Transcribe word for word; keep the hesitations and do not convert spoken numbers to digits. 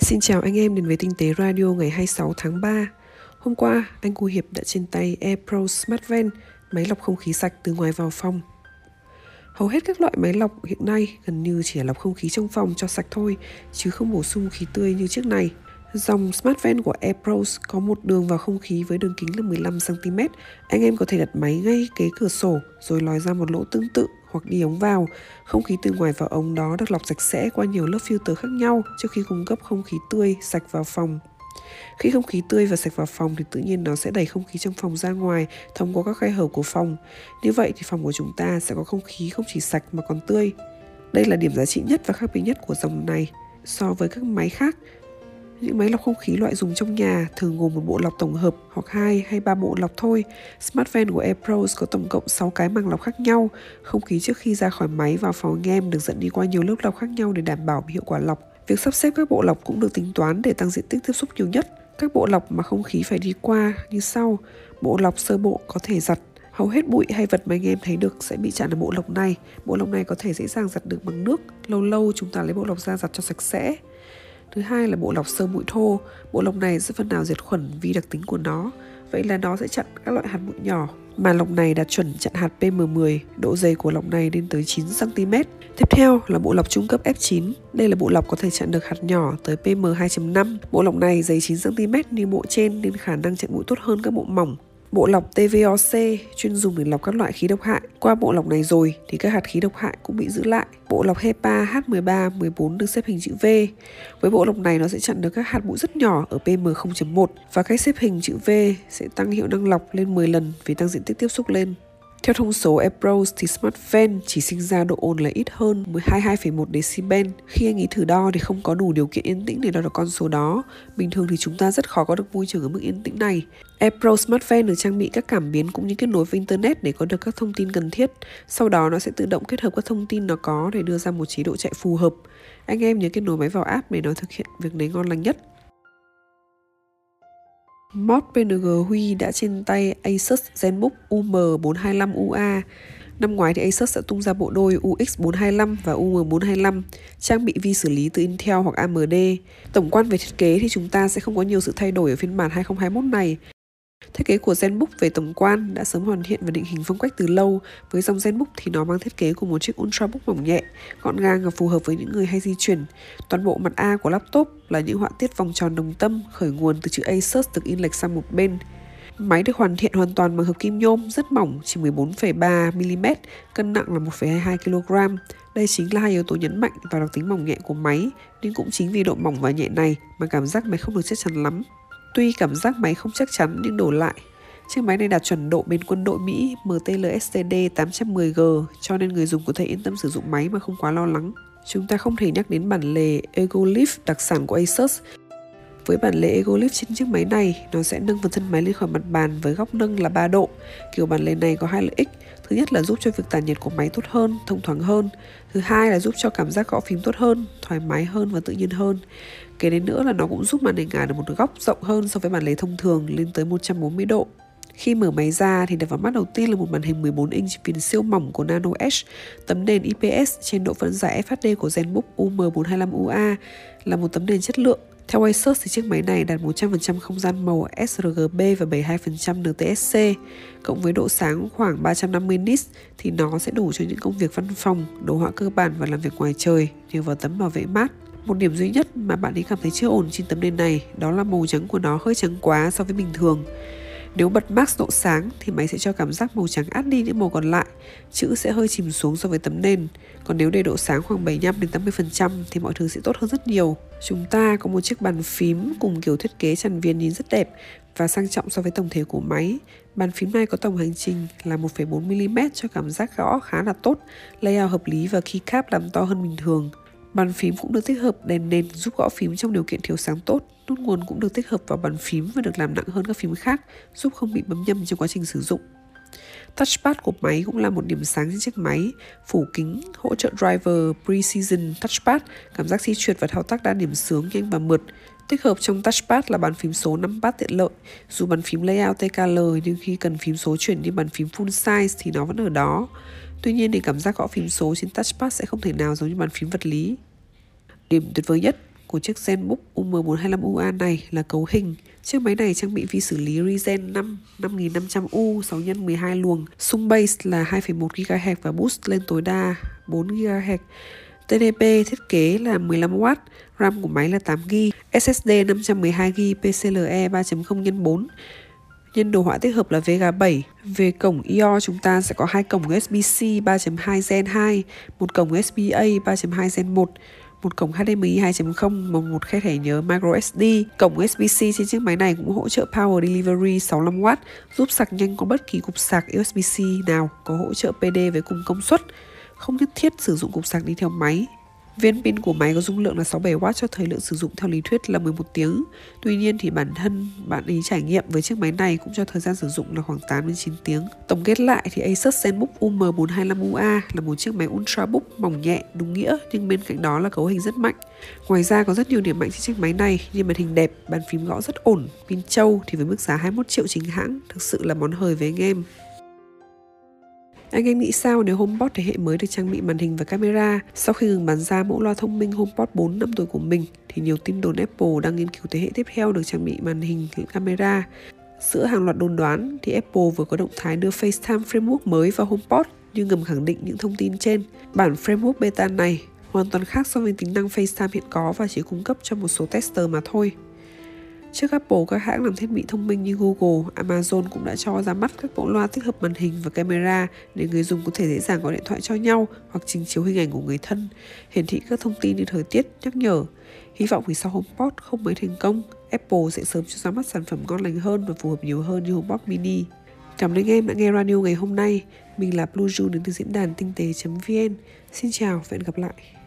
Xin chào anh em đến với Tinh tế Radio ngày hai mươi sáu tháng ba. Hôm qua, anh Cú Hiệp đã trên tay Air Pro Smart Vent, máy lọc không khí sạch từ ngoài vào phòng. Hầu hết các loại máy lọc hiện nay gần như chỉ lọc không khí trong phòng cho sạch thôi, chứ không bổ sung khí tươi như chiếc này. Dòng Smart Fan của AirPros có một đường vào không khí với đường kính là mười lăm xăng ti mét. Anh em có thể đặt máy ngay kế cửa sổ rồi lòi ra một lỗ tương tự hoặc đi ống vào. Không khí từ ngoài vào ống đó được lọc sạch sẽ qua nhiều lớp filter khác nhau trước khi cung cấp không khí tươi sạch vào phòng. Khi không khí tươi và sạch vào phòng thì tự nhiên nó sẽ đẩy không khí trong phòng ra ngoài thông qua các khe hở của phòng. Như vậy thì phòng của chúng ta sẽ có không khí không chỉ sạch mà còn tươi. Đây là điểm giá trị nhất và khác biệt nhất của dòng này so với các máy khác. Những máy lọc không khí loại dùng trong nhà thường gồm một bộ lọc tổng hợp hoặc hai hay ba bộ lọc thôi. Smart Fan của AirPros có tổng cộng sáu cái màng lọc khác nhau. Không khí trước khi ra khỏi máy vào phòng anh em được dẫn đi qua nhiều lớp lọc khác nhau để đảm bảo hiệu quả lọc. Việc sắp xếp các bộ lọc cũng được tính toán để tăng diện tích tiếp xúc nhiều nhất. Các bộ lọc mà không khí phải đi qua như sau. Bộ lọc sơ bộ có thể giặt. Hầu hết bụi hay vật mà anh em thấy được sẽ bị chạm vào bộ lọc này. Bộ lọc này có thể dễ dàng giặt được bằng nước. Lâu lâu chúng ta lấy bộ lọc ra giặt cho sạch sẽ. Thứ hai là bộ lọc sơ bụi thô. Bộ lọc này sẽ phần nào diệt khuẩn vì đặc tính của nó. Vậy là nó sẽ chặn các loại hạt bụi nhỏ. Màng lọc này đạt chuẩn chặn hạt pê em mười. Độ dày của lọc này lên tới chín xăng ti mét. Tiếp theo là bộ lọc trung cấp ép chín. Đây là bộ lọc có thể chặn được hạt nhỏ tới pê em hai chấm năm. Bộ lọc này dày chín xăng ti mét như bộ trên nên khả năng chặn bụi tốt hơn các bộ mỏng. Bộ lọc tê vê o xê chuyên dùng để lọc các loại khí độc hại. Qua bộ lọc này rồi thì các hạt khí độc hại cũng bị giữ lại. Bộ lọc HEPA H mười ba, mười bốn được xếp hình chữ V. Với bộ lọc này nó sẽ chặn được các hạt bụi rất nhỏ ở pê em không chấm một và cách xếp hình chữ V sẽ tăng hiệu năng lọc lên mười lần vì tăng diện tích tiếp xúc lên. Theo thông số AirPros thì Smart Fan chỉ sinh ra độ ồn là ít hơn hai mươi hai phẩy một decibel. Khi anh ấy thử đo thì không có đủ điều kiện yên tĩnh để đo được con số đó. Bình thường thì chúng ta rất khó có được môi trường ở mức yên tĩnh này. AirPros Smart Fan được trang bị các cảm biến cũng như kết nối với Internet để có được các thông tin cần thiết. Sau đó nó sẽ tự động kết hợp các thông tin nó có để đưa ra một chế độ chạy phù hợp. Anh em nhớ kết nối máy vào app để nó thực hiện việc này ngon lành nhất. Mod pê en giê Huy đã trên tay ASUS ZenBook U M bốn hai lăm U A. Năm ngoái thì ASUS đã tung ra bộ đôi U X bốn hai lăm và U M bốn hai lăm, trang bị vi xử lý từ Intel hoặc a em đê. Tổng quan về thiết kế thì chúng ta sẽ không có nhiều sự thay đổi ở phiên bản hai không hai mốt này. Thiết kế của ZenBook về tổng quan đã sớm hoàn thiện và định hình phong cách từ lâu. Với dòng ZenBook thì nó mang thiết kế của một chiếc Ultrabook mỏng nhẹ, gọn gàng và phù hợp với những người hay di chuyển. Toàn bộ mặt A của laptop là những họa tiết vòng tròn đồng tâm khởi nguồn từ chữ ASUS được in lệch sang một bên. Máy được hoàn thiện hoàn toàn bằng hợp kim nhôm rất mỏng, chỉ mười bốn phẩy ba mi li mét, cân nặng là một phẩy hai mươi hai ki lô gam. Đây chính là hai yếu tố nhấn mạnh vào đặc tính mỏng nhẹ của máy, nhưng cũng chính vì độ mỏng và nhẹ này mà cảm giác máy không được chắc chắn lắm. Tuy cảm giác máy không chắc chắn nhưng đổi lại, chiếc máy này đạt chuẩn độ bền quân đội Mỹ em tê lờ ét xê đê tám trăm mười G cho nên người dùng có thể yên tâm sử dụng máy mà không quá lo lắng. Chúng ta không thể nhắc đến bản lề EgoLift đặc sản của ASUS. Với bản lề EgoLift trên chiếc máy này, nó sẽ nâng phần thân máy lên khỏi mặt bàn với góc nâng là ba độ. Kiểu bản lề này có hai lợi ích. Thứ nhất là giúp cho việc tản nhiệt của máy tốt hơn, thông thoáng hơn. Thứ hai là giúp cho cảm giác gõ phím tốt hơn, thoải mái hơn và tự nhiên hơn. Kể đến nữa là nó cũng giúp màn hình ngả được một góc rộng hơn so với bản lề thông thường lên tới một trăm bốn mươi độ. Khi mở máy ra thì đập vào mắt đầu tiên là một màn hình mười bốn inch viền siêu mỏng của Nano Edge, tấm nền i pê esse trên độ phân giải ép hát đê của ZenBook U M bốn hai lăm U A là một tấm nền chất lượng. Theo ASUS thì chiếc máy này đạt một trăm phần trăm không gian màu ét rờ giê bê và bảy mươi hai phần trăm en tê ét xê. Cộng với độ sáng khoảng ba trăm năm mươi nits thì nó sẽ đủ cho những công việc văn phòng, đồ họa cơ bản và làm việc ngoài trời nhờ vào tấm bảo vệ mát. Một điểm duy nhất mà bạn ấy cảm thấy chưa ổn trên tấm nền này đó là màu trắng của nó hơi trắng quá so với bình thường. Nếu bật max độ sáng thì máy sẽ cho cảm giác màu trắng át đi những màu còn lại, chữ sẽ hơi chìm xuống so với tấm nền. Còn nếu để độ sáng khoảng bảy mươi lăm đến tám mươi phần trăm thì mọi thứ sẽ tốt hơn rất nhiều. Chúng ta có một chiếc bàn phím cùng kiểu thiết kế tràn viền nhìn rất đẹp và sang trọng so với tổng thể của máy. Bàn phím này có tổng hành trình là một phẩy bốn mi li mét cho cảm giác gõ khá là tốt, layout hợp lý và keycap làm to hơn bình thường. Bàn phím cũng được tích hợp đèn nền giúp gõ phím trong điều kiện thiếu sáng tốt. Nút nguồn cũng được tích hợp vào bàn phím và được làm nặng hơn các phím khác, giúp không bị bấm nhầm trong quá trình sử dụng. Touchpad của máy cũng là một điểm sáng trên chiếc máy, phủ kính, hỗ trợ driver, precision touchpad, cảm giác di chuyển và thao tác đa điểm sướng, nhanh và mượt. Tích hợp trong touchpad là bàn phím số năm pad tiện lợi. Dù bàn phím layout tê ca lờ nhưng khi cần phím số chuyển đi bàn phím full size thì nó vẫn ở đó. Tuy nhiên thì cảm giác gõ phím số trên touchpad sẽ không thể nào giống như bàn phím vật lý. Điểm tuyệt vời nhất của chiếc ZenBook U M bốn hai lăm U A này là cấu hình. Chiếc máy này trang bị vi xử lý Ryzen năm năm nghìn năm trăm U sáu nhân mười hai luồng, xung base là hai phẩy một gigahertz và boost lên tối đa bốn gigahertz. tê đê pê thiết kế là mười lăm oát, RAM của máy là tám gi bi, ét ét đê năm trăm mười hai gi bi pê xê i e ba chấm không nhân bốn. Nhân đồ họa tích hợp là Vega bảy. Về cổng i o chúng ta sẽ có hai cổng u ét bê C ba chấm hai Gen hai, một cổng u ét bê A ba chấm hai Gen một, một cổng H D M I hai chấm không và một cái thẻ nhớ microSD. Cổng u ét bê C trên chiếc máy này cũng hỗ trợ Power Delivery sáu mươi lăm oát, giúp sạc nhanh qua bất kỳ cục sạc u ét bê C nào, có hỗ trợ pê đê với cùng công suất, không nhất thiết sử dụng cục sạc đi theo máy. Viên pin của máy có dung lượng là sáu mươi bảy oát cho thời lượng sử dụng theo lý thuyết là mười một tiếng. Tuy nhiên thì bản thân bạn ý trải nghiệm với chiếc máy này cũng cho thời gian sử dụng là khoảng tám đến chín tiếng. Tổng kết lại thì Asus ZenBook U M bốn hai lăm U A là một chiếc máy Ultrabook mỏng nhẹ, đúng nghĩa, nhưng bên cạnh đó là cấu hình rất mạnh. Ngoài ra có rất nhiều điểm mạnh trên chiếc máy này như màn hình đẹp, bàn phím gõ rất ổn, pin trâu thì với mức giá hai mươi mốt triệu chính hãng thực sự là món hời với anh em. Anh em nghĩ sao nếu HomePod thế hệ mới được trang bị màn hình và camera? Sau khi ngừng bán ra mẫu loa thông minh HomePod bốn năm tuổi của mình, thì nhiều tin đồn Apple đang nghiên cứu thế hệ tiếp theo được trang bị màn hình và camera. Giữa hàng loạt đồn đoán, thì Apple vừa có động thái đưa FaceTime Framework mới vào HomePod, nhưng ngầm khẳng định những thông tin trên. Bản Framework Beta này hoàn toàn khác so với tính năng FaceTime hiện có và chỉ cung cấp cho một số tester mà thôi. Trước Apple, các hãng làm thiết bị thông minh như Google, Amazon cũng đã cho ra mắt các mẫu loa tích hợp màn hình và camera để người dùng có thể dễ dàng gọi điện thoại cho nhau hoặc trình chiếu hình ảnh của người thân, hiển thị các thông tin như thời tiết, nhắc nhở. Hy vọng vì sau HomePod không mấy thành công, Apple sẽ sớm cho ra mắt sản phẩm ngon lành hơn và phù hợp nhiều hơn như HomePod mini. Cảm ơn anh em đã nghe radio ngày hôm nay. Mình là BlueJu đến từ diễn đàn tinh tế chấm vn. Xin chào và hẹn gặp lại.